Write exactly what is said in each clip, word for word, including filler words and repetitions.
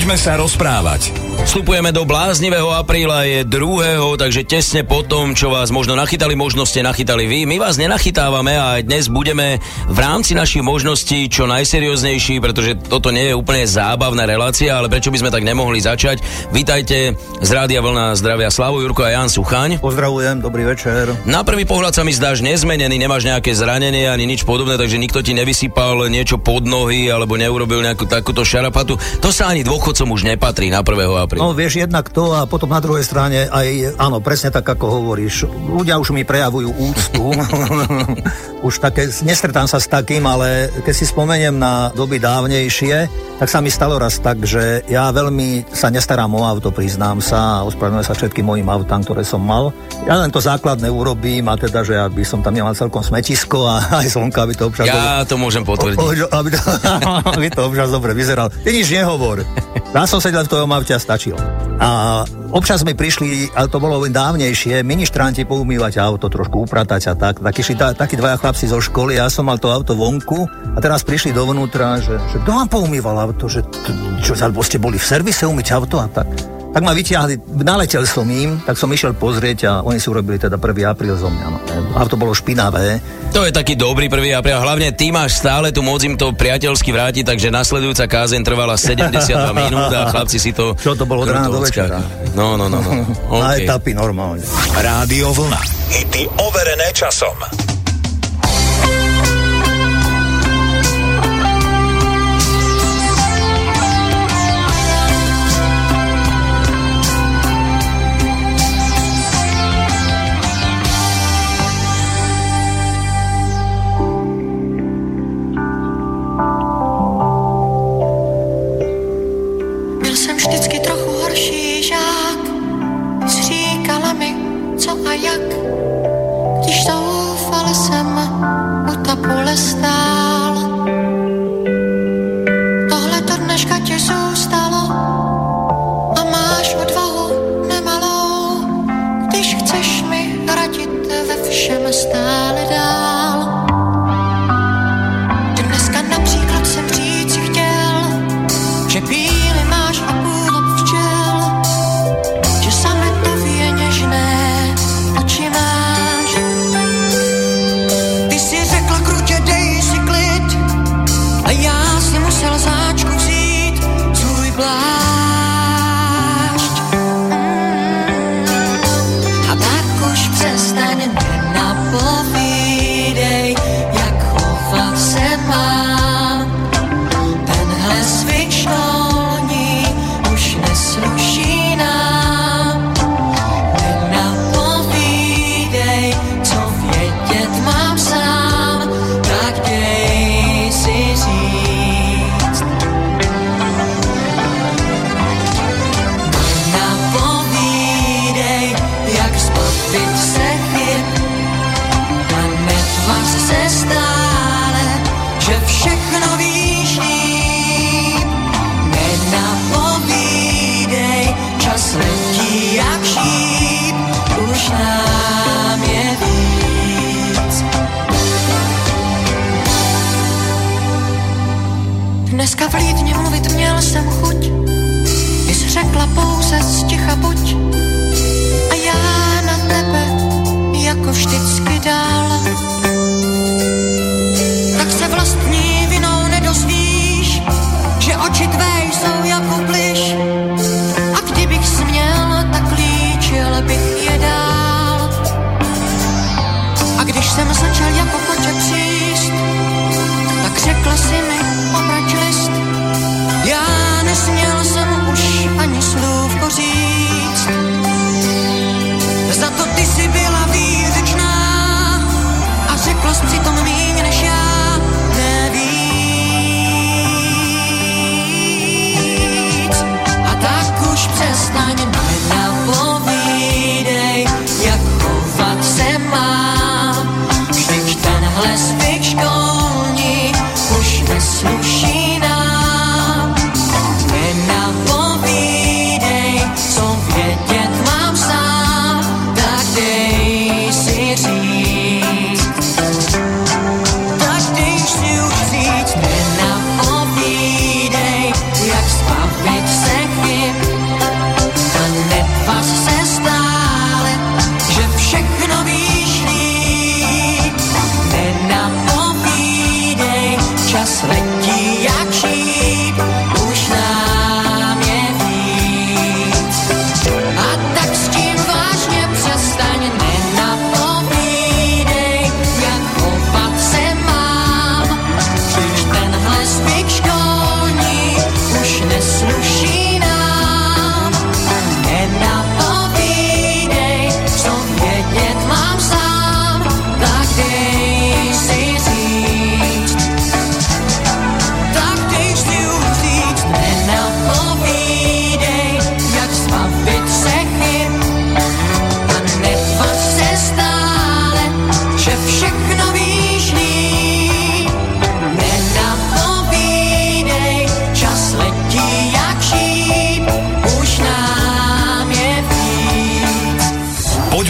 Poďme sa rozprávať. Vstupujeme do bláznivého apríla, je druhého, takže tesne po tom, čo vás možno nachytali, možno ste nachytali vy. My vás nenachytávame a dnes budeme v rámci našich možností čo najserióznejší, pretože toto nie je úplne zábavná relácia, ale prečo by sme tak nemohli začať? Vítajte z Rádia Vlna zdravia Slavu, Jurko a Ján Suchaň. Pozdravujem, dobrý večer. Na prvý pohľad sa mi zdáš nezmenený, nemáš nejaké zranenie ani nič podobné, takže nikto ti nevysypal niečo pod nohy alebo neurobil nejakú takúto šarapatu. To sa ani dôchodcom už nepatrí na prvého apríla. No vieš, jednak to a potom na druhej strane aj, áno, presne tak, ako hovoríš. Ľudia už mi prejavujú úctu. Už také, nestretám sa s takým, ale keď si spomeniem na doby dávnejšie, tak sa mi stalo raz tak, že ja veľmi sa nestarám o auto, priznám sa, a ospravedlňujem sa všetkým mojim autám, ktoré som mal. Ja len to základné urobím, a teda, že aby som tam nemal celkom smetisko a aj slnka, aby to občas... Ja to môžem potvrdiť. O, o, aby, to, aby to občas dobre vyzeralo. Ty nič nehovor. Ja som sedel v tvojom aute a stačilo. A občas mi prišli, ale to bolo dávnejšie, ministranti poumývať auto, trošku upratať a tak. Takí, takí dvaja chlapci zo školy, ja som mal to auto vonku a teraz prišli dovnútra, že, že kto vám poumýval auto, že čo, alebo ste boli v servise umyť auto a tak. Tak ma vyťahli, naletel som im, tak som išiel pozrieť a oni si urobili teda prvý apríl zo mňa. No. Auto bolo špinavé. To je taký dobrý prvý apríl. Hlavne ty máš stále tu môcť im to priateľsky vrátiť, takže nasledujúca kázeň trvala sedemdesiatdva minút a chlapci si to... Čo to bolo od rána do večera? No, no, no. no. Okay. Na etapy normálne. Rádio Vlna. Hity overené časom. Nesluší nám, nenávidí.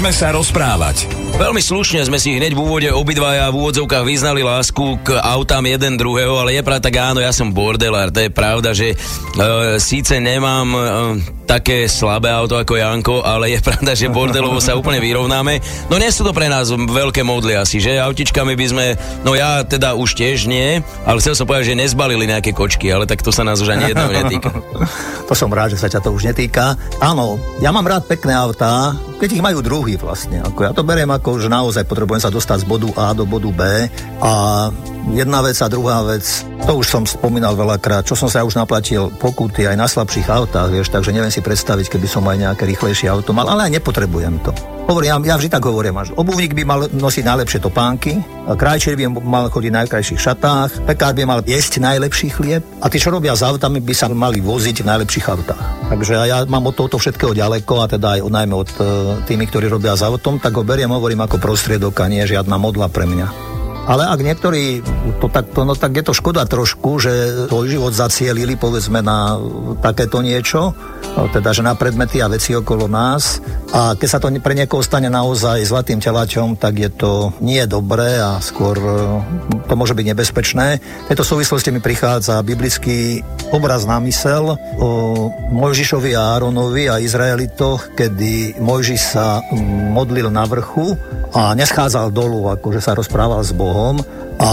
Poďme sa rozprávať. Veľmi slušne sme si hneď v úvode obidvaja v úvodzovkách vyznali lásku k autám jeden druhého, ale je pravda, tak áno, ja som bordelár, to je pravda, že e, síce nemám e, také slabé auto ako Janko, ale je pravda, že bordelovo sa úplne vyrovnáme. No nie sú to pre nás veľké modly asi, že? Autičkami by sme, no ja teda už tiež nie, ale chcel som povedať, že nezbalili nejaké kočky, ale tak to sa nás už ani jedného netýka. To som rád, že sa ťa to už netýka. Áno, ja mám rád pekné autá, keď ich majú druhý vlastne. Ako ja to beriem ako, že naozaj potrebujem sa dostať z bodu A do bodu B a jedna vec a druhá vec, to už som spomínal veľakrát, čo som sa už naplatil pokuty aj na slabších autách, vieš, takže neviem si predstaviť, keby som aj nejaké rýchlejšie auto mal, ale aj nepotrebujem to. Hovorím, ja, ja vždy tak hovorím, až obuvník by mal nosiť najlepšie topánky, krajčier by mal chodiť v najkrajších šatách, pekár by mal jesť najlepší chlieb a tí, čo robia s autami, by sa mali voziť v najlepších autách. Takže ja mám od tohto všetkého ďaleko a teda aj najmä od tými, ktorí robia s autom, tak ho beriem, hovorím ako prostriedok a nie žiadna modla pre mňa. Ale ak niektorí to takto, no tak je to škoda trošku, že svoj život zacielili, povedzme, na takéto niečo, teda, že na predmety a veci okolo nás. A keď sa to pre niekoho stane naozaj zlatým telaťom, tak je to nie dobré a skôr to môže byť nebezpečné. V tejto súvislosti mi prichádza biblický obraz na myseľ o Mojžišovi a Áronovi a Izraelitoch, kedy Mojžiš sa modlil na vrchu a neschádzal dolu, akože sa rozprával s Bohom. A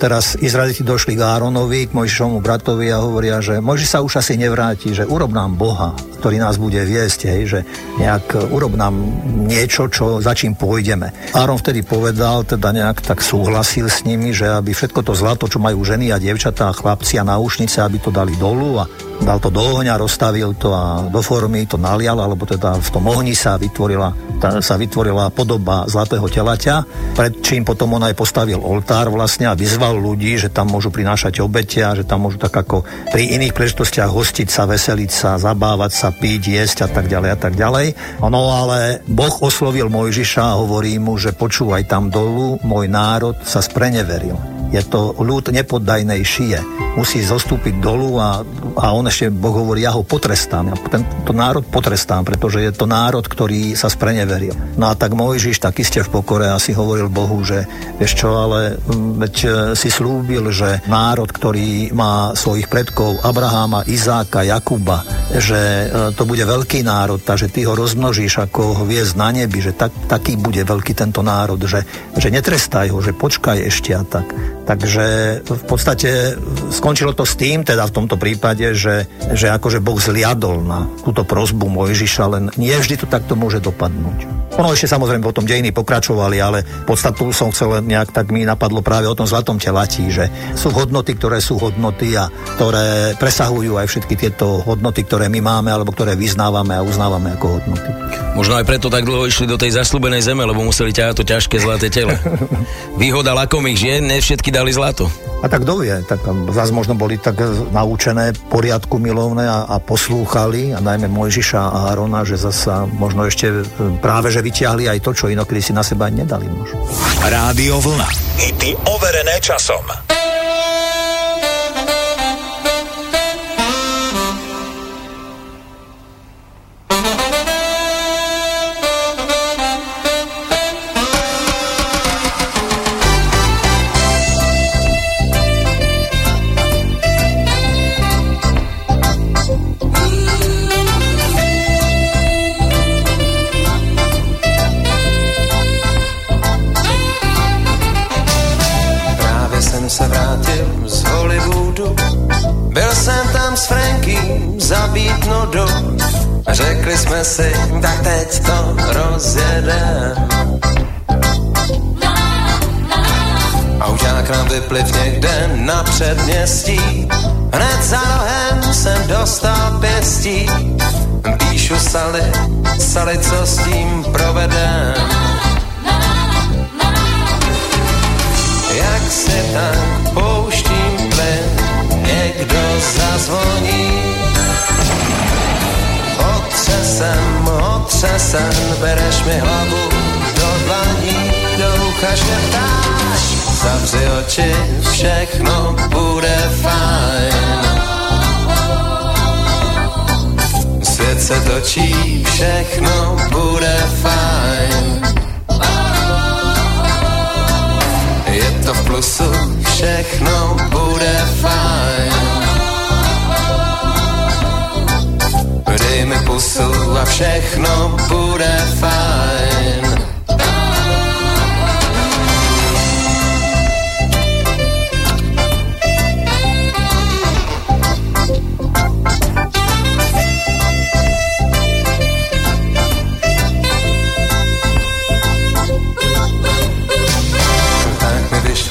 teraz Izraeliti došli k Áronovi, k Mojžišovmu bratovi a hovoria, že Mojžiš sa už asi nevráti, že urob nám Boha, ktorý nás bude viesť, hej, že nejak urob nám niečo, čo, za čím pôjdeme. Áron vtedy povedal, teda nejak tak súhlasil s nimi, že aby všetko to zlato, čo majú ženy a dievčatá, chlapci a náušnice, aby to dali dolu a dal to do ohňa, rozstavil to a do formy to nalial, alebo teda v tom ohni sa vytvorila, tá, sa vytvorila podoba zlatého telaťa, pred čím potom on aj postavil oltár vlastne a vyzval ľudí, že tam môžu prinášať obete a že tam môžu tak ako pri iných príležitostiach hostiť sa, veseliť sa, zabávať sa, piť, jesť a tak ďalej a tak ďalej. No ale Boh oslovil Mojžiša a hovorí mu, že počúvaj tam dolu, môj národ sa spreneveril. Je to ľud nepoddajnejšie. Musí zostúpiť dolu a, a on ešte, Boh hovorí, ja ho potrestám. Ja tento národ potrestám, pretože je to národ, ktorý sa spreneveril. No a tak Mojžiš, tak iste v pokore asi hovoril Bohu, že vieš čo, ale veď si slúbil, že národ, ktorý má svojich predkov Abraháma, Izáka, Jakuba, že to bude veľký národ, takže ty ho rozmnožíš ako hviezd na nebi, že tak, taký bude veľký tento národ, že, že netrestaj ho, že počkaj ešte a tak. Takže v podstate skončilo to s tým, teda v tomto prípade, že, že akože Boh zliadol na túto prosbu Mojžiša, len nie vždy to takto môže dopadnúť. Ono ešte samozrejme potom dejiny pokračovali, ale podstatu som chcel nejak, tak mi napadlo práve o tom zlatom telati, že sú hodnoty, ktoré sú hodnoty a ktoré presahujú aj všetky tieto hodnoty, ktoré my máme, alebo ktoré vyznávame a uznávame ako hodnoty. Možno aj preto tak dlho išli do tej zasľúbenej zeme, lebo museli ťahať to ťažké zlaté telo. Výhoda lakomých žien, ne všetky dali zlato. A tak kto vie, tak zás možno boli tak naučené poriadku milovné a, a poslúchali, a najmä Mojžiša a Árona, že zasa možno ešte práve, že vyťahli aj to, čo inokedy si na seba nedali možno. Rádio Vlna. Hity overené časom. Řekli jsme si, tak teď to rozjedem. A uťák nám vypliv někde na předměstí. Hned za rohem jsem dostal pěstí. Píšu Sally, Sally, co s tím provedem. Jak si tak pouštím plyn, někdo zazvoní. Otřesen, otřesen, bereš mi hlavu do dlaní, do ucha šeptáš. Zavři oči, všechno bude fajn. Svět se točí, všechno bude fajn. Je to v plusu, všechno bude fajn. Dej mi pusu a všechno bude fajn.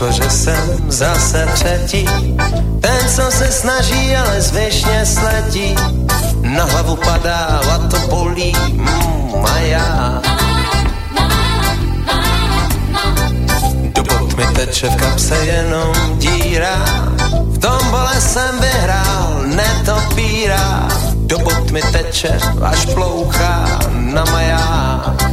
Že jsem zase třetí, ten co se snaží, ale zvyšně sletí. Na hlavu padá a to bolí, mm, a já do bot mi teče, v kapse jenom díra. V tom bole jsem vyhrál, netopírá. Do bot mi teče, až plouchá na maják.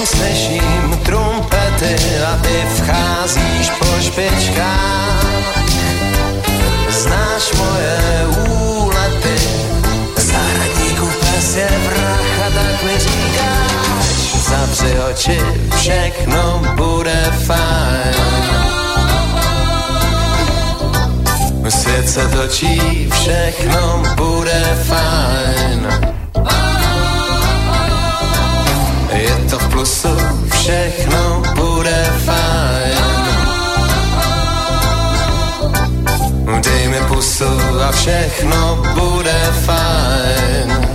Slyším trumpety a ty vcházíš po špičkách. Znáš moje úlety, zahradníku pes je vrah a tak mi říkáš. Zavři oči, všechno bude fajn. Svět se točí, všechno bude fajn. Je to v plusu, všechno bude fajn. Dej mi pusu a všechno bude fajn.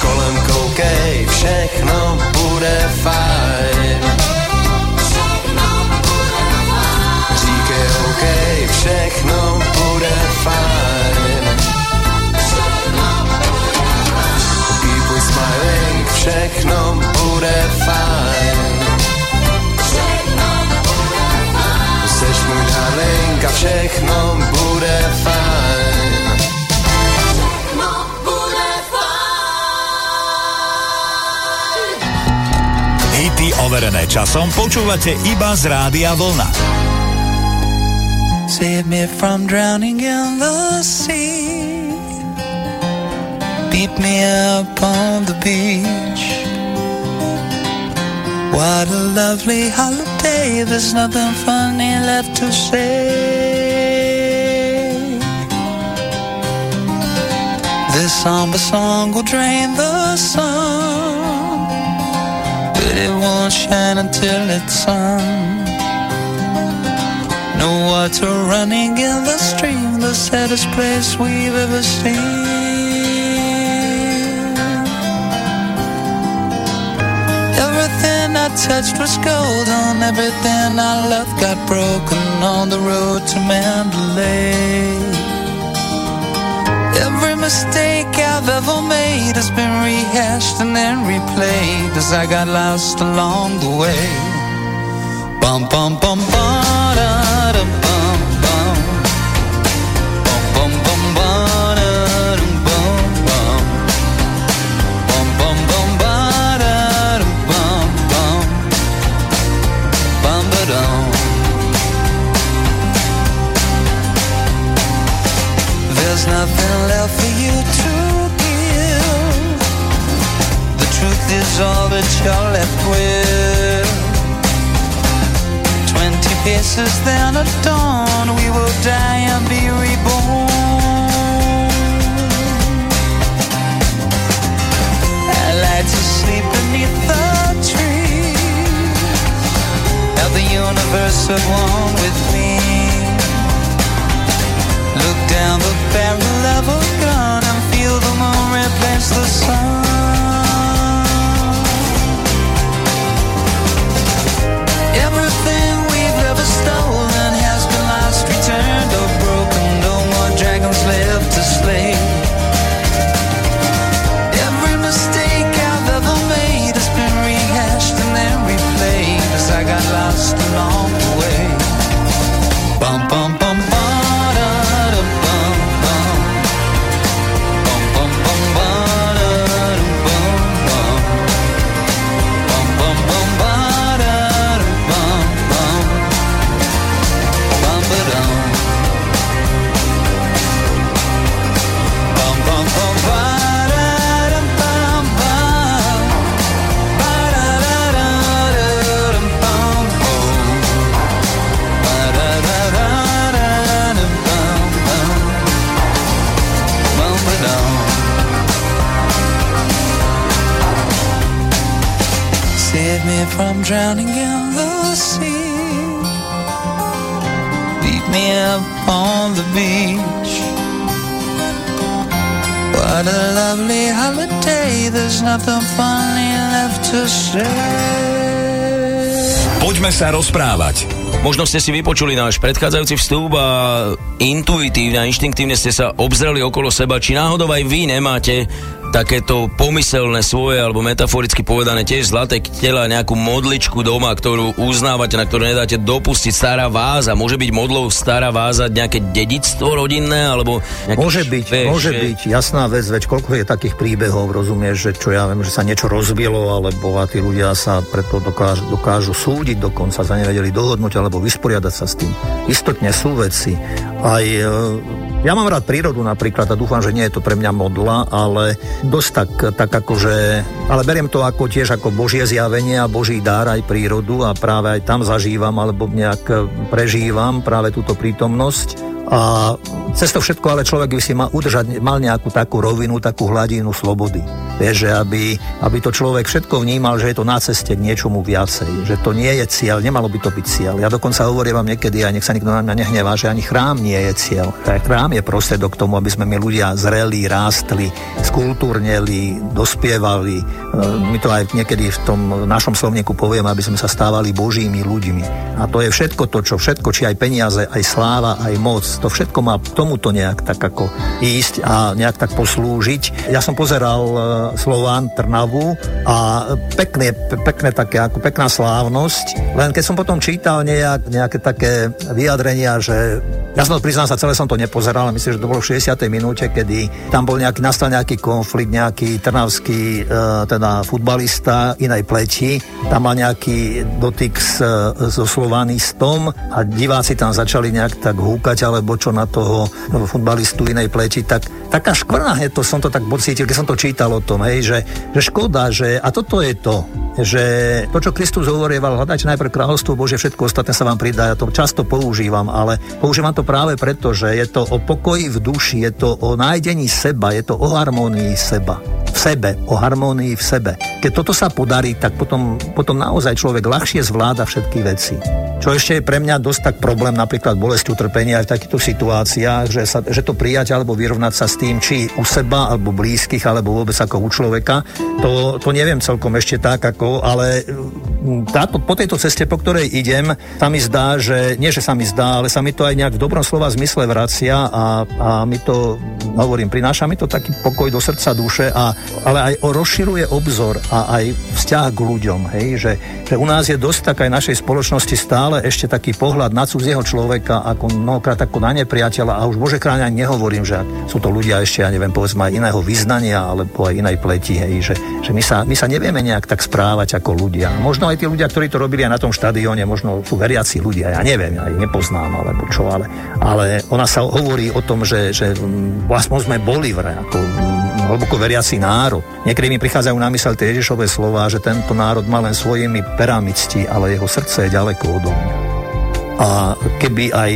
Kolem koukej, všechno bude fajn. Říkej OK, všechno bude fajn. Smiling, všechno bude fajn. Všechno bude fajn. Jseš můj darling a všechno bude fajn. Všechno bude fajn. Hity overené časom počúvate iba z Rádia Vlna. Save me from drowning in the sea. Keep me up on the beach. What a lovely holiday. There's nothing funny left to say. This somber song will drain the sun, but it won't shine until it's sun. No water running in the stream, the saddest place we've ever seen. I touched was gold, on everything I loved got broken on the road to Mandalay. Every mistake I've ever made has been rehashed and then replayed as I got lost along the way. Bum bum bum bum da dum bum bum. Bum bum bum bum da dum bum bum. Bum bum bum bum da dum bum. There's nothing left for you to give. The truth is all that you're left with. Twenty paces then at dawn, we will die and be reborn. I like to sleep beneath the tree. The universe at one with me. Look down the barrel of a gun and feel the moon replace the sun. Everything we've ever stolen has been lost, returned or broken. No more dragons left to slay. Every mistake I've ever made has been rehashed and then replayed. I got lost along the way. I'm drowning in the sea. Beat me up on the beach. What a lovely holiday. There's nothing funny left to say. Poďme sa rozprávať. Možno ste si vypočuli náš predchádzajúci vstup a intuitívne a inštinktívne ste sa obzreli okolo seba, či náhodou aj vy nemáte takéto pomyselné svoje, alebo metaforicky povedané tiež zlaté tela, nejakú modličku doma, ktorú uznávate, na ktorú nedáte dopustiť. Stará váza, môže byť modlou stará váza nejaké dedictvo rodinné, alebo môže byť, špéš, môže že... byť, jasná vec, veď koľko je takých príbehov, rozumieš, že čo ja viem, že sa niečo rozbilo, alebo a tí ľudia sa preto dokážu, dokážu súdiť, dokonca sa nevedeli dohodnúť, alebo vysporiadať sa s tým. Istotne sú veci. Aj ja mám rád prírodu napríklad a dúfam, že nie je to pre mňa modla, ale dosť tak, tak akože, ale beriem to ako tiež ako Božie zjavenie a Boží dár aj prírodu a práve aj tam zažívam alebo nejak prežívam práve túto prítomnosť. A cez to všetko ale človek by si mal udržať, mal nejakú takú rovinu, takú hladinu slobody. Vieš, že aby, aby to človek všetko vnímal, že je to na ceste k niečomu viacej. Že to nie je cieľ, nemalo by to byť cieľ. Ja dokonca hovorím vám niekedy, a nech sa nikto na mňa nehnevá, že ani chrám nie je cieľ. Chrám je prostriedok k tomu, aby sme my ľudia zreli, rástli, skultúrneli, dospievali. My to aj niekedy v tom našom slovníku povieme, aby sme sa stávali božími ľuďmi. A to je všetko to, čo všetko, či aj peniaze, aj sláva, aj moc. To všetko má tomuto nejak tak ako ísť a nejak tak poslúžiť. Ja som pozeral Slovan Trnavu a pekné, pekné také, ako pekná slávnosť. Len keď som potom čítal nejak, nejaké také vyjadrenia, že ja som, priznám sa, celé som to nepozeral, ale myslím, že to bolo v šesťdesiatej minúte, kedy tam bol nejaký, nastal nejaký konflikt, nejaký trnavský e, teda futbalista inej pleti, tam mal nejaký dotyk s, so slovanistom a diváci tam začali nejak tak húkať, ale alebo čo na toho futbalistu inej pleti, tak taká škvrna, je to, som to tak pocítil, keď som to čítal o tom, hej, že, že škoda, že a toto je to, že to, čo Kristus hovorieval, hľadajte najprv kráľovstvo Božie, všetko ostatné sa vám pridá, ja to často používam, ale používam to práve preto, že je to o pokoji v duši, je to o nájdení seba, je to o harmonii seba, v sebe, o harmonii v sebe. Keď toto sa podarí, tak potom, potom naozaj človek ľahšie zvláda všetky veci. Čo ešte je pre mňa dosť tak problém, napríklad bolesť, utrpenie aj v takýchto situáciách, že, sa, že to prijať alebo vyrovnať sa s tým, či u seba, alebo blízkych, alebo vôbec ako u človeka, to, to neviem celkom ešte tak, ako, ale táto, po tejto ceste, po ktorej idem, sa mi zdá, že, nie že sa mi zdá, ale sa mi to aj nejak v dobrom slova zmysle vracia a, a mi to, hovorím, prináša mi to taký pokoj do srdca, duše, a, ale aj rozširuje obzor a aj vzťah k ľuďom, hej, že, že u nás je dosť tak aj našej spoločnosti stále, ale ešte taký pohľad na cudzieho človeka ako mnohokrát ako na nepriateľa a už Bože chráň, nehovorím, že sú to ľudia ešte, ja neviem, povedzme aj iného vyznania alebo aj inej pleti, hej, že, že my, sa, my sa nevieme nejak tak správať ako ľudia. Možno aj tí ľudia, ktorí to robili aj na tom štadióne, možno sú veriaci ľudia, ja neviem, aj nepoznám alebo čo, ale, ale ona sa hovorí o tom, že, že vlastne sme boli vre, ako hlboko veriaci národ. Niekedy mi prichádzajú na myseľ tie Ježišové slová, že tento národ má len svojimi perami cti, ale jeho srdce je ďaleko odo mňa. A keby aj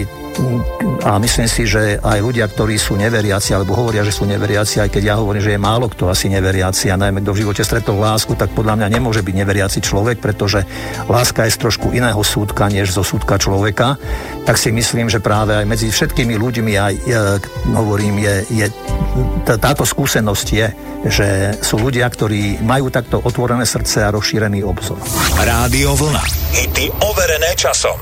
a myslím si, že aj ľudia, ktorí sú neveriaci, alebo hovoria, že sú neveriaci, aj keď ja hovorím, že je málo kto asi neveriaci a najmä kto v živote stretol lásku, tak podľa mňa nemôže byť neveriaci človek, pretože láska je z trošku iného súdka, než zo súdka človeka, tak si myslím, že práve aj medzi všetkými ľuďmi aj, e, hovorím, je, je táto skúsenosť je, že sú ľudia, ktorí majú takto otvorené srdce a rozšírený obzor. Rádio Vlna. Hity overené časom.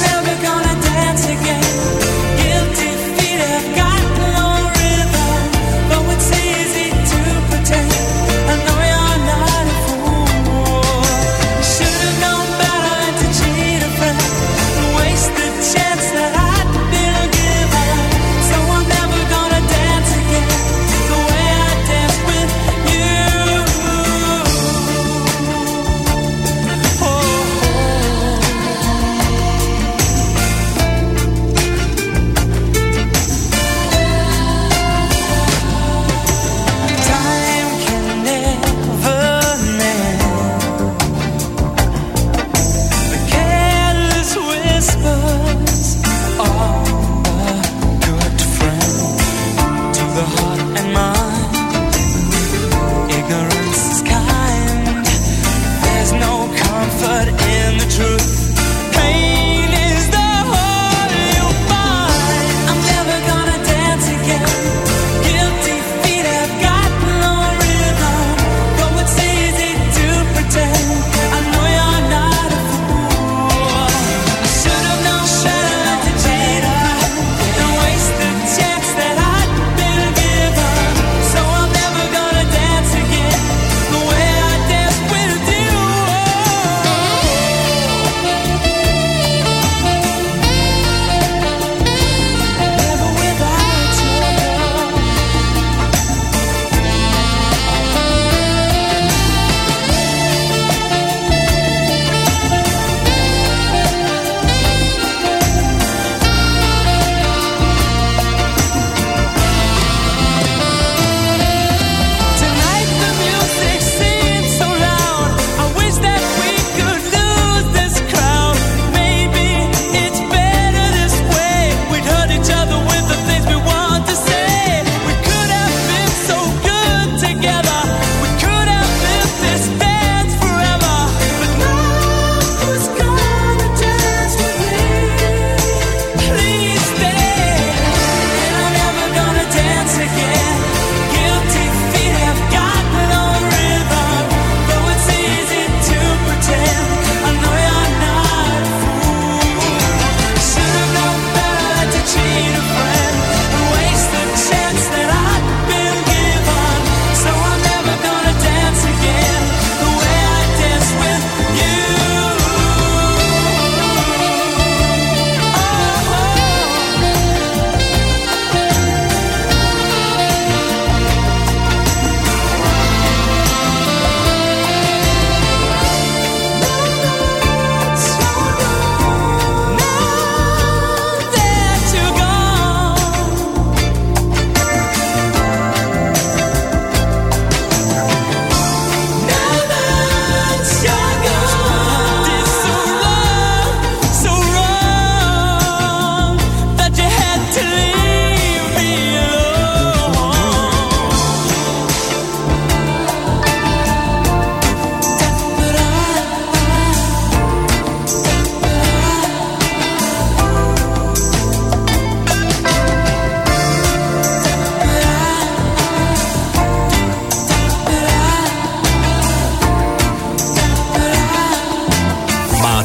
Never gonna dance again, guilty feet have got no rhythm.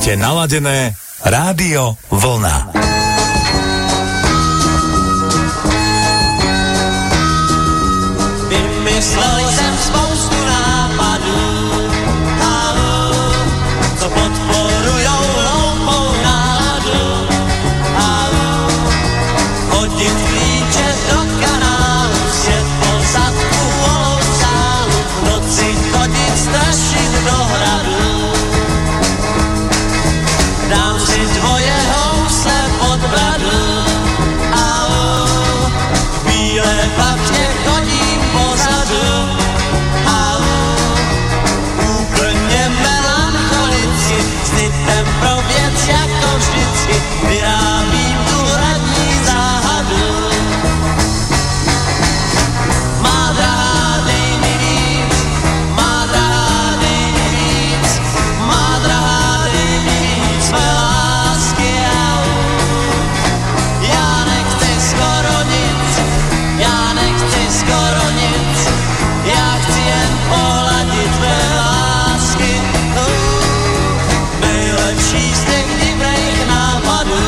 Máte naladené Rádio Vlna. Vymyslel jsem spoustu nápadů, halo, co podporujou hloupou náladu, halo, hodit klíče do kanálu, svět po zadku volou sálu, v noci chodit strašit do hradu. Dám si tvoje housle pod bradu, halo, v bílé platně chodí. Pro věc jako vždycky vyrábím tu hradní záhadu. Má drahá, dej mi víc, má drahá, dej mi víc, má drahá, dej mi víc, své lásky já. Já nechci skoro nic, já nechci skoro nic, já chci jen pohladit tvé lásky. Nejlepší z těch divných nápadů.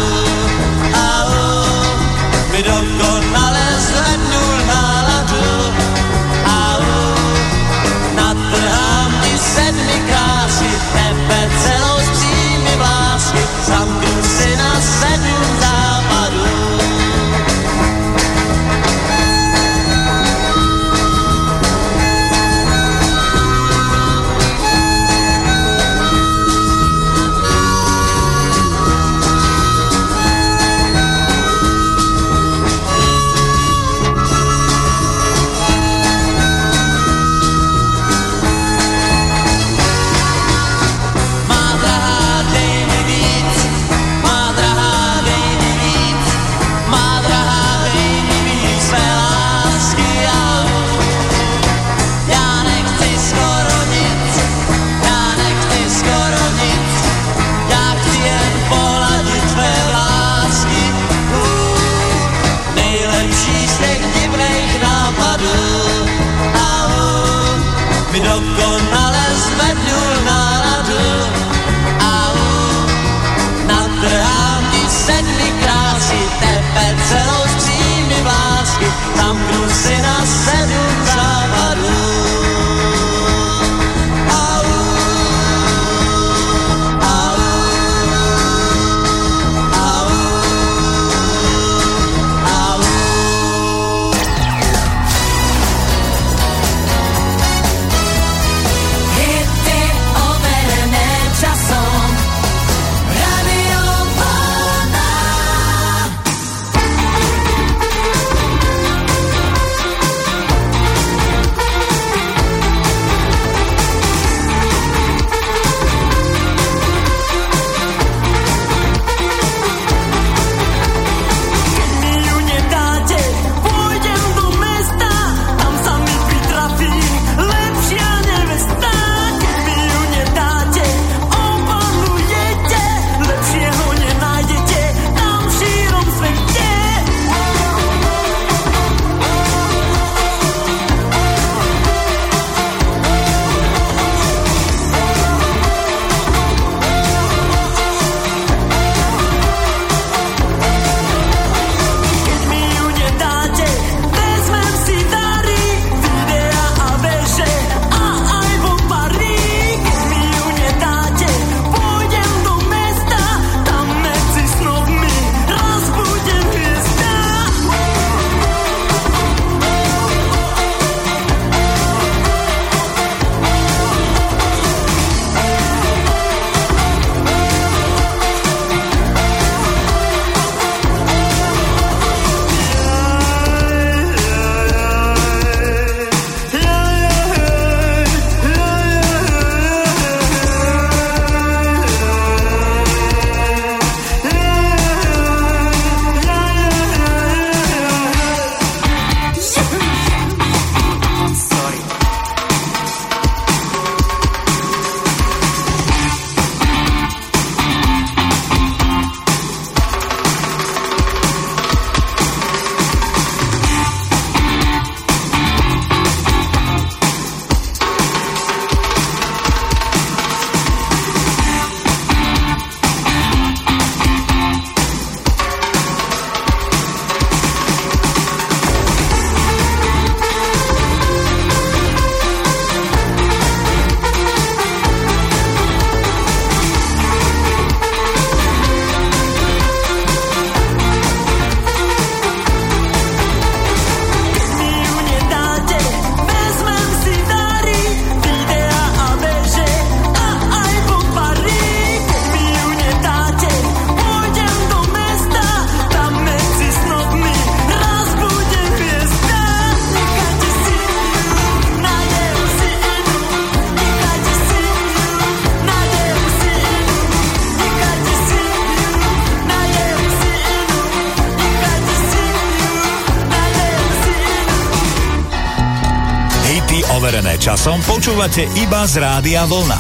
časom počúvate iba z Rádia Vlna.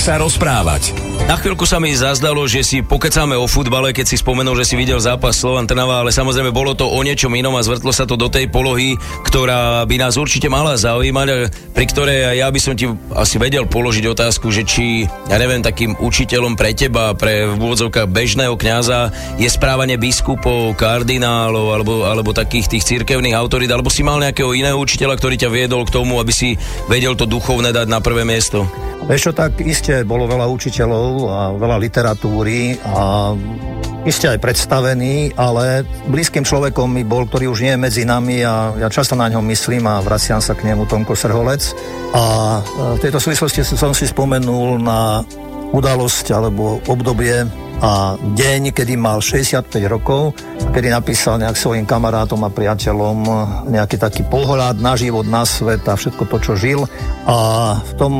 Sa rozprávať. Na chvíľku sa mi zazdalo, že si pokecáme o futbale, keď si spomenul, že si videl zápas Slovan Trnava, ale samozrejme bolo to o niečom inom a zvrtlo sa to do tej polohy, ktorá by nás určite mala zaujímať, pri ktorej ja by som ti asi vedel položiť otázku, že či, ja neviem, takým učiteľom pre teba, pre v úvodzovkách bežného kňaza je správanie biskupov, kardinálov alebo, alebo takých tých cirkevných autorít, alebo si mal nejakého iného učiteľa, ktorý ťa viedol k tomu, aby si vedel to duchovné dať na prvé miesto. Ešte tak iste bolo veľa učiteľov a veľa literatúry a iste aj predstavený, ale blízkym človekom mi bol, ktorý už nie je medzi nami a ja často na ňom myslím a vraciam sa k nemu, Tomko Srholec. A v tejto súvislosti som si spomenul na udalosť alebo obdobie a deň, kedy mal šesťdesiatpäť rokov, kedy napísal nejak svojim kamarátom a priateľom nejaký taký pohľad na život, na svet a všetko to, čo žil. A v tom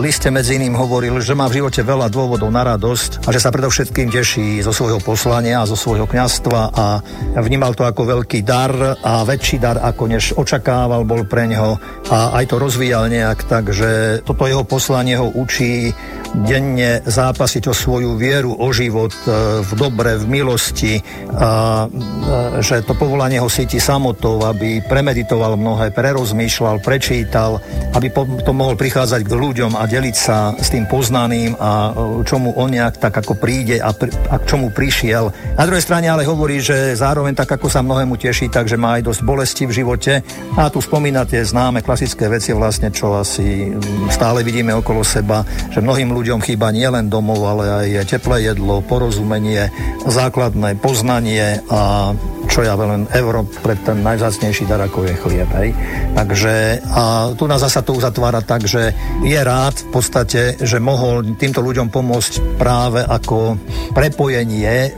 liste medzi iným hovoril, že má v živote veľa dôvodov na radosť a že sa predovšetkým teší zo svojho poslania a zo svojho kňazstva a vnímal to ako veľký dar a väčší dar, ako než očakával, bol pre neho a aj to rozvíjal nejak, takže toto jeho poslanie ho učí denne zápasiť o svoju vieru, o život, v dobre, v milosti a že to povolanie ho cíti samotou, aby premeditoval mnohé, prerozmýšľal, prečítal, aby to mohol prichádzať k ľuďom a deliť sa s tým poznaným a čomu on nejak tak ako príde a, pr- a k čomu prišiel. Na druhej strane ale hovorí, že zároveň tak ako sa mnohému teší, takže má aj dosť bolesti v živote a tu spomína tie známe klasické veci vlastne, čo asi stále vidíme okolo seba, že mnohým ľuďom chýba nielen domov, ale aj teplé jedlo, porozumenie, základné poznanie a čo ja veľmi Európ pre ten najvzácnejší dar, ako je chlieb. Hej. Takže a tu nás zasa to uzatvára tak, že je rád v podstate, že mohol týmto ľuďom pomôcť práve ako prepojenie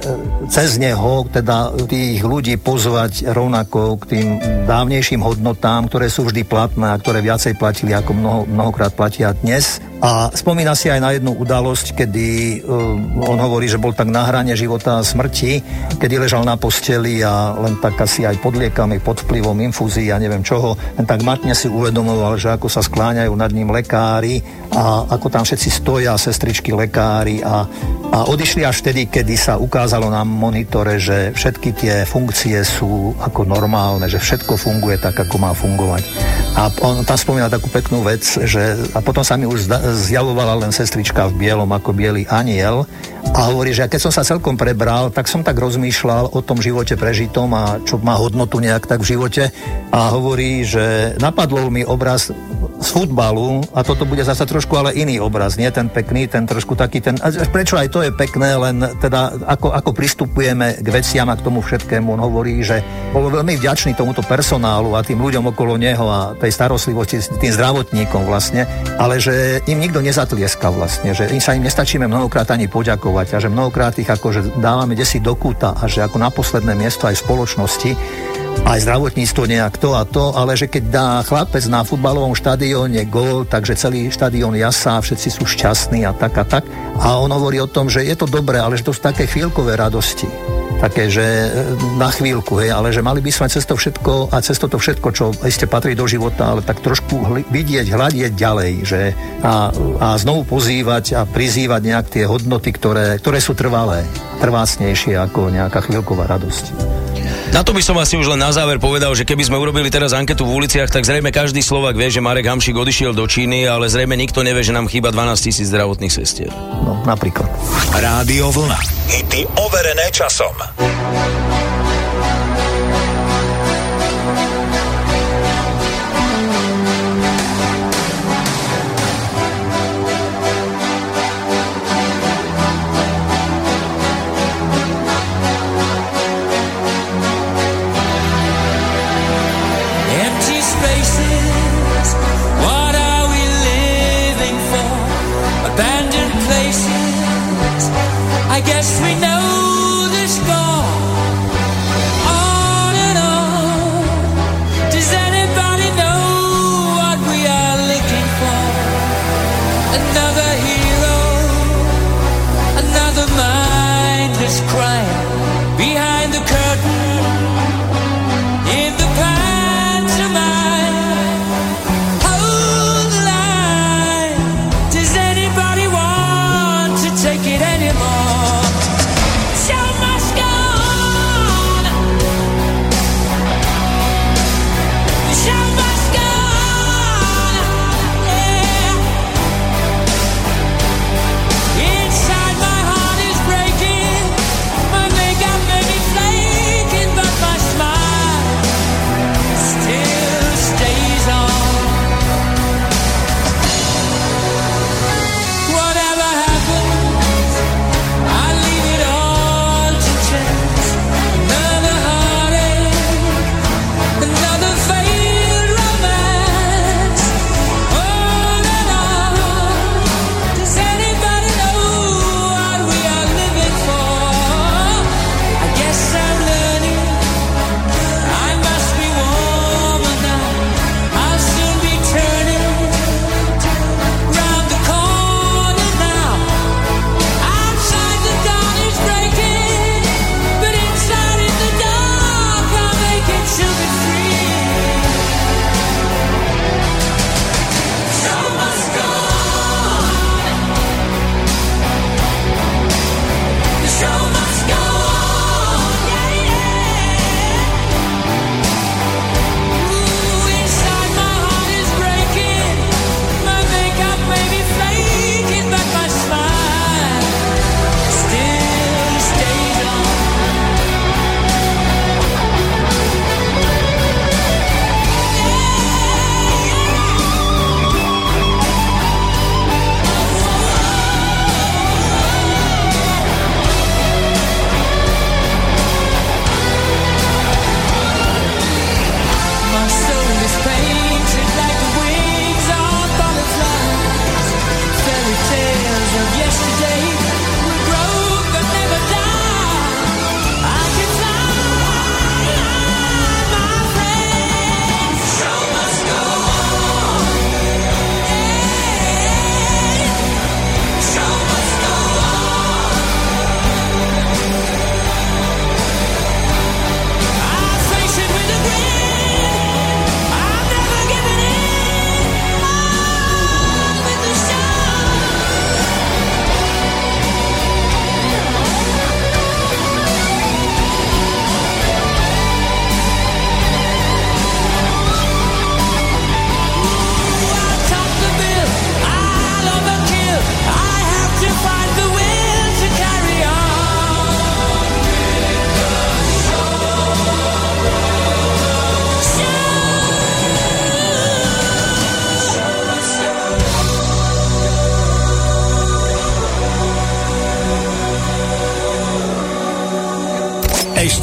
cez neho, teda tých ľudí pozvať rovnako k tým dávnejším hodnotám, ktoré sú vždy platné a ktoré viacej platili, ako mnoho, mnohokrát platia dnes. A spomína si aj na jednu udalosť, kedy um, on hovorí, že bol tak na hrane života a smrti, kedy ležal na posteli a len tak asi aj pod liekami, pod vplyvom infúzií a neviem čoho, len tak matne si uvedomoval, že ako sa skláňajú nad ním lekári a ako tam všetci stoja, sestričky, lekári a, a odišli až vtedy, kedy sa ukázalo na monitore, že všetky tie funkcie sú ako normálne, že všetko funguje tak, ako má fungovať. A on tam spomína takú peknú vec, že a potom sa mi už zda, zjavovala len sestrička v bielom ako bielý aniel a hovorí, že keď som sa celkom prebral, tak som tak rozmýšľal o tom živote prežitom a čo má hodnotu nejak tak v živote a hovorí, že napadol mi obraz z futbalu a toto bude zase trošku ale iný obraz, nie ten pekný, ten trošku taký ten, prečo aj to je pekné, len teda ako, ako pristupujeme k veciam a k tomu všetkému. On hovorí, že bol veľmi vďačný tomuto personálu a tým ľuďom okolo neho a tej starostlivosti, tým zdravotníkom vlastne, ale že im nikto nezatlieska vlastne, že im sa im nestačíme mnohokrát ani poďakovať a že mnohokrát ich akože dávame desi do kúta a že ako na posledné miesto aj v spoločnosti aj zdravotníctvo nejak to a to, ale že keď dá chlapec na futbalovom štadióne gól, takže celý štadión jasá, všetci sú šťastní a tak a tak. A on hovorí o tom, že je to dobré, ale že to sú také chvíľkové radosti. Také, že na chvíľku, hej, ale že mali by sme cez to všetko a cez toto všetko, čo ešte patrí do života, ale tak trošku hli- vidieť, hľadieť ďalej, že a, a znovu pozývať a prizývať nejak tie hodnoty, ktoré, ktoré sú trvalé, trvácnejšie ako nejaká chvíľková radosť. Na to by som asi už len na záver povedal, že keby sme urobili teraz anketu v uliciach, tak zrejme každý Slovák vie, že Marek Hamšík odišiel do Číny, ale zrejme nikto nevie, že nám chýba dvanásť tisíc zdravotných sestier. No, napríklad. Rádio Vlna. Hity overené časom. I guess we know the score. On and on. Does anybody know what we are looking for? Another hero, another mindless crime. Behind the curtain, in the pantomime. Hold the line. Does anybody want to take it anymore?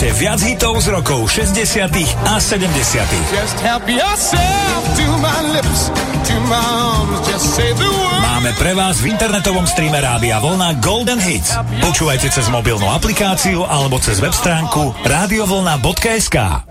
počúvate viac hitov z rokov šesťdesiatych a sedemdesiatych. Máme pre vás v internetovom streame Rádia Vlna Golden Hits. Počúvajte cez mobilnú aplikáciu alebo cez web stránku rádiovlna bodka es ká.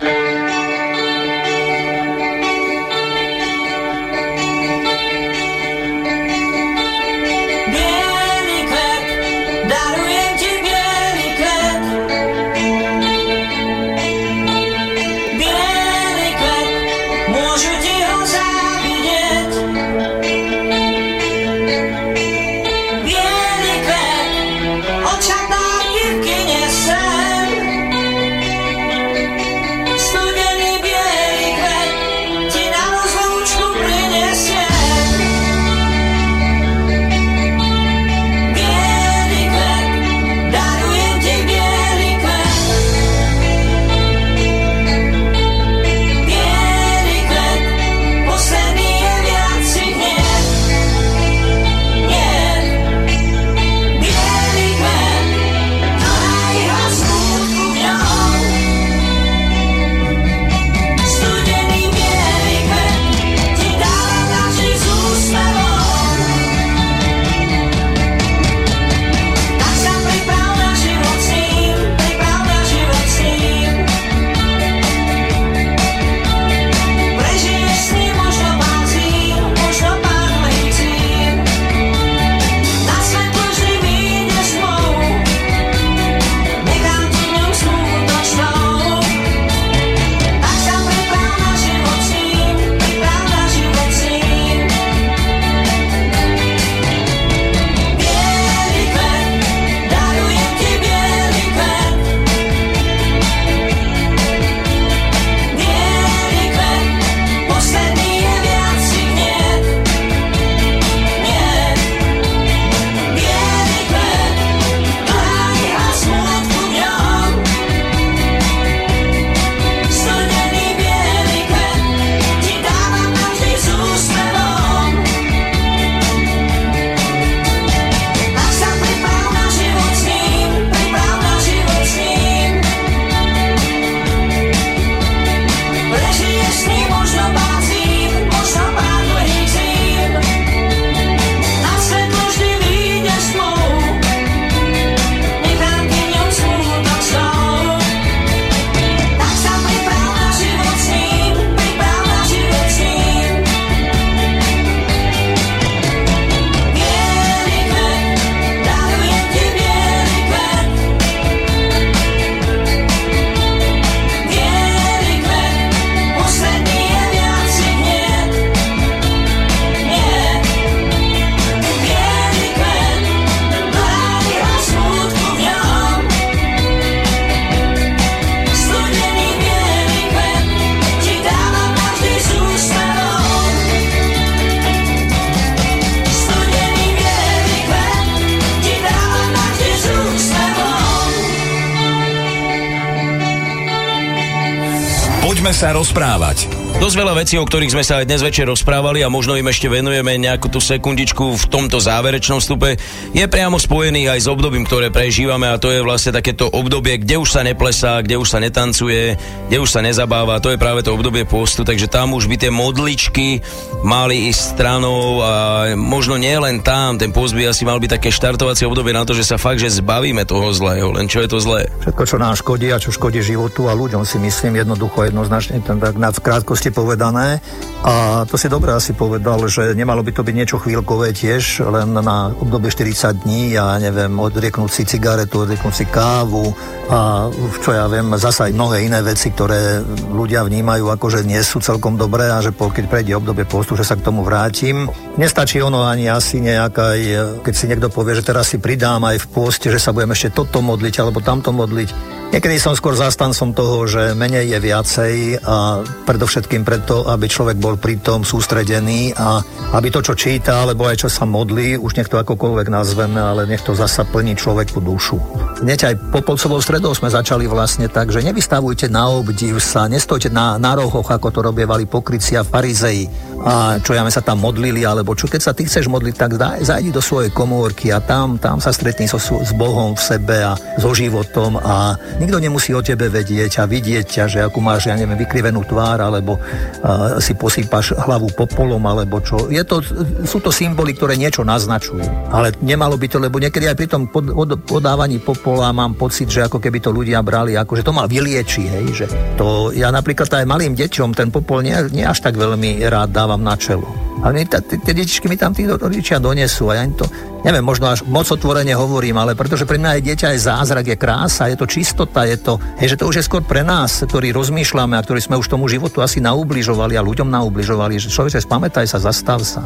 Rozprávať. Dosť veľa vecí, o ktorých sme sa aj dnes večer rozprávali a možno im ešte venujeme nejakú tú sekundičku v tomto záverečnom vstupe, je priamo spojený aj s obdobím, ktoré prežívame, a to je vlastne takéto obdobie, kde už sa neplesá, kde už sa netancuje, kde už sa nezabáva, to je práve to obdobie pôstu, takže tam už by tie modličky mali ísť stranou a možno nie len tam, ten pôst by asi mal byť také štartovacie obdobie na to, že sa fakt, že zbavíme toho zlého, len čo je to zlé? Všetko, čo nám škodí a čo škodí životu a ľuďom, si myslím, jednoducho, jednoznačne, tak na krátkosti povedané. A to si dobre asi povedal, že nemalo by to byť niečo chvíľkové tiež, len na obdobie štyridsať dní, ja neviem, odrieknúť si cigaretu, odrieknúť si kávu a čo ja viem, zasa aj mnohé iné veci, ktoré ľudia vnímajú ako, že nie sú celkom dobré a že po, keď prejde obdobie postu, že sa k tomu vrátim. Nestačí ono ani asi nejaká, keď si niekto povie, že teraz si pridám aj v poste, že sa budem ešte toto modliť alebo tamto modliť. Niekedy som skôr zastancom toho, že menej je viacej a predovšetkým preto, aby človek bol pritom sústredený a aby to, čo číta, alebo aj čo sa modlí, už nech to akokoľvek nazveme, ale nech to zasa plní človeku dušu. hneď aj po polcovou stredou sme začali vlastne tak, že nevystavujte na obdiv sa, nestojte na, na rohoch, ako to robievali pokryci a farizei, a čo ja, my sa tam modlili, alebo čo, keď sa ty chceš modliť, tak daj, zajdi do svojej komórky a tam, tam sa stretni so, s Bohom v sebe a so životom a nikto nemusí o tebe vedieť a vidieť ťa, že akú máš, ja neviem, vykrivenú tvár, alebo uh, si posypaš hlavu popolom, alebo čo. Je to, sú to symboly, ktoré niečo naznačujú, ale nemalo by to, lebo niekedy aj pri tom pod, pod, podávaní popola mám pocit, že ako keby to ľudia brali, ako že to ma vylieči, hej, že to ja napríklad aj malým deťom ten popol nie, nie až tak veľmi rád dávam na čelo. A tie detičky mi tam tí rodičia donesú a ja im to, neviem, možno až moc otvorene hovorím, ale pretože pre mňa je dieťa aj zázrak, je krása, je to čistota, je to, hej, že to už je skôr pre nás, ktorí rozmýšľame a ktorí sme už tomu životu asi naubližovali a ľuďom naubližovali, že človeče, spamätaj sa, zastav sa.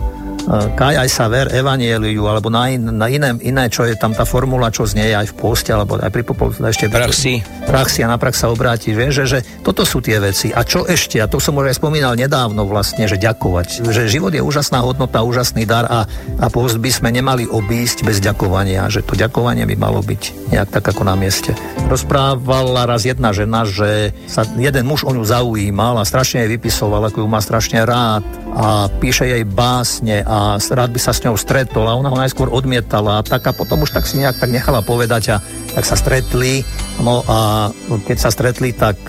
Kájaj sa, ver evanieliu, alebo na, in, na iné, iné, čo je tam tá formula, čo znie aj v poste, alebo aj pri popol, ešte praxi. Praxi a na prax sa obrátiš, vieš, že, že toto sú tie veci. A čo ešte, a to som už aj spomínal nedávno vlastne, že ďakovať, že život je úžasná hodnota, úžasný dar a, a post by sme nemali obísť bez ďakovania, že to ďakovanie by malo byť nejak tak ako na mieste. Rozprávala raz jedna žena, že sa jeden muž o ňu zaujímal a strašne jej vypisoval, ako ju má strašne rád a píše jej básne a a rád by sa s ňou stretol a ona ho najskôr odmietala a tak a potom už tak si nejak tak nechala povedať a tak sa stretli, no a keď sa stretli, tak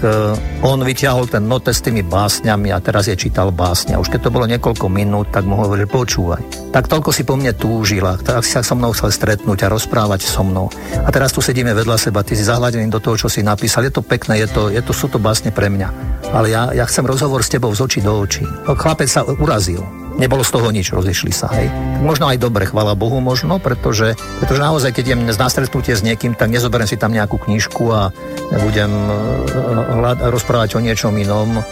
on vyťahol ten notes s tými básňami a teraz je čítal básňa. Už keď to bolo niekoľko minút, tak mu hovoril, počúvaj, tak toľko si po mne túžila, tak si sa so mnou chcel stretnúť a rozprávať so mnou a teraz tu sedíme vedľa seba, ty si zahladený do toho, čo si napísal, je to pekné, je to, je to, sú to básne pre mňa, ale ja, ja chcem rozhovor s tebou z očí do očí. No, chlapec sa urazil. Nebolo z toho nič, rozišli sa, hej. Možno aj dobre, chvála Bohu, možno, pretože, pretože naozaj, keď idem na stretnutie s niekým, tak nezoberiem si tam nejakú knižku a budem hľad, rozprávať o niečom inom.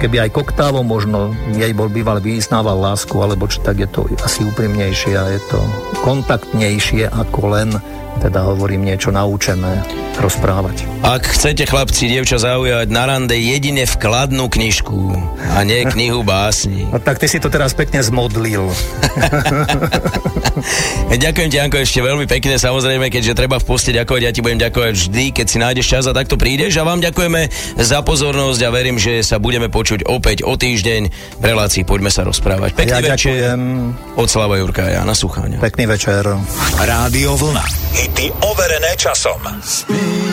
Keby aj koktávo možno, jej bol býval, vyznával lásku, alebo čo, tak je to asi úprimnejšie a je to kontaktnejšie ako len teda hovorím niečo naučené rozprávať. Ak chcete, chlapci, dievča, zaujať na rande, jedine vkladnú knižku a nie knihu básni. No, tak ty si to teraz pekne zmodlil. Ďakujem ti, Janko, ešte veľmi pekne, samozrejme, keďže treba v poste ďakovať, ja ti budem ďakovať vždy, keď si nájdeš čas a takto prídeš a vám ďakujeme za pozornosť a verím, že sa budeme počuť opäť o týždeň v relácii Poďme sa rozprávať. Pekný ja večer. Ďakujem. Od Slava Jurka a Jána Suchaňa. Pekný večer. Rádio Vlna. Hity overené časom.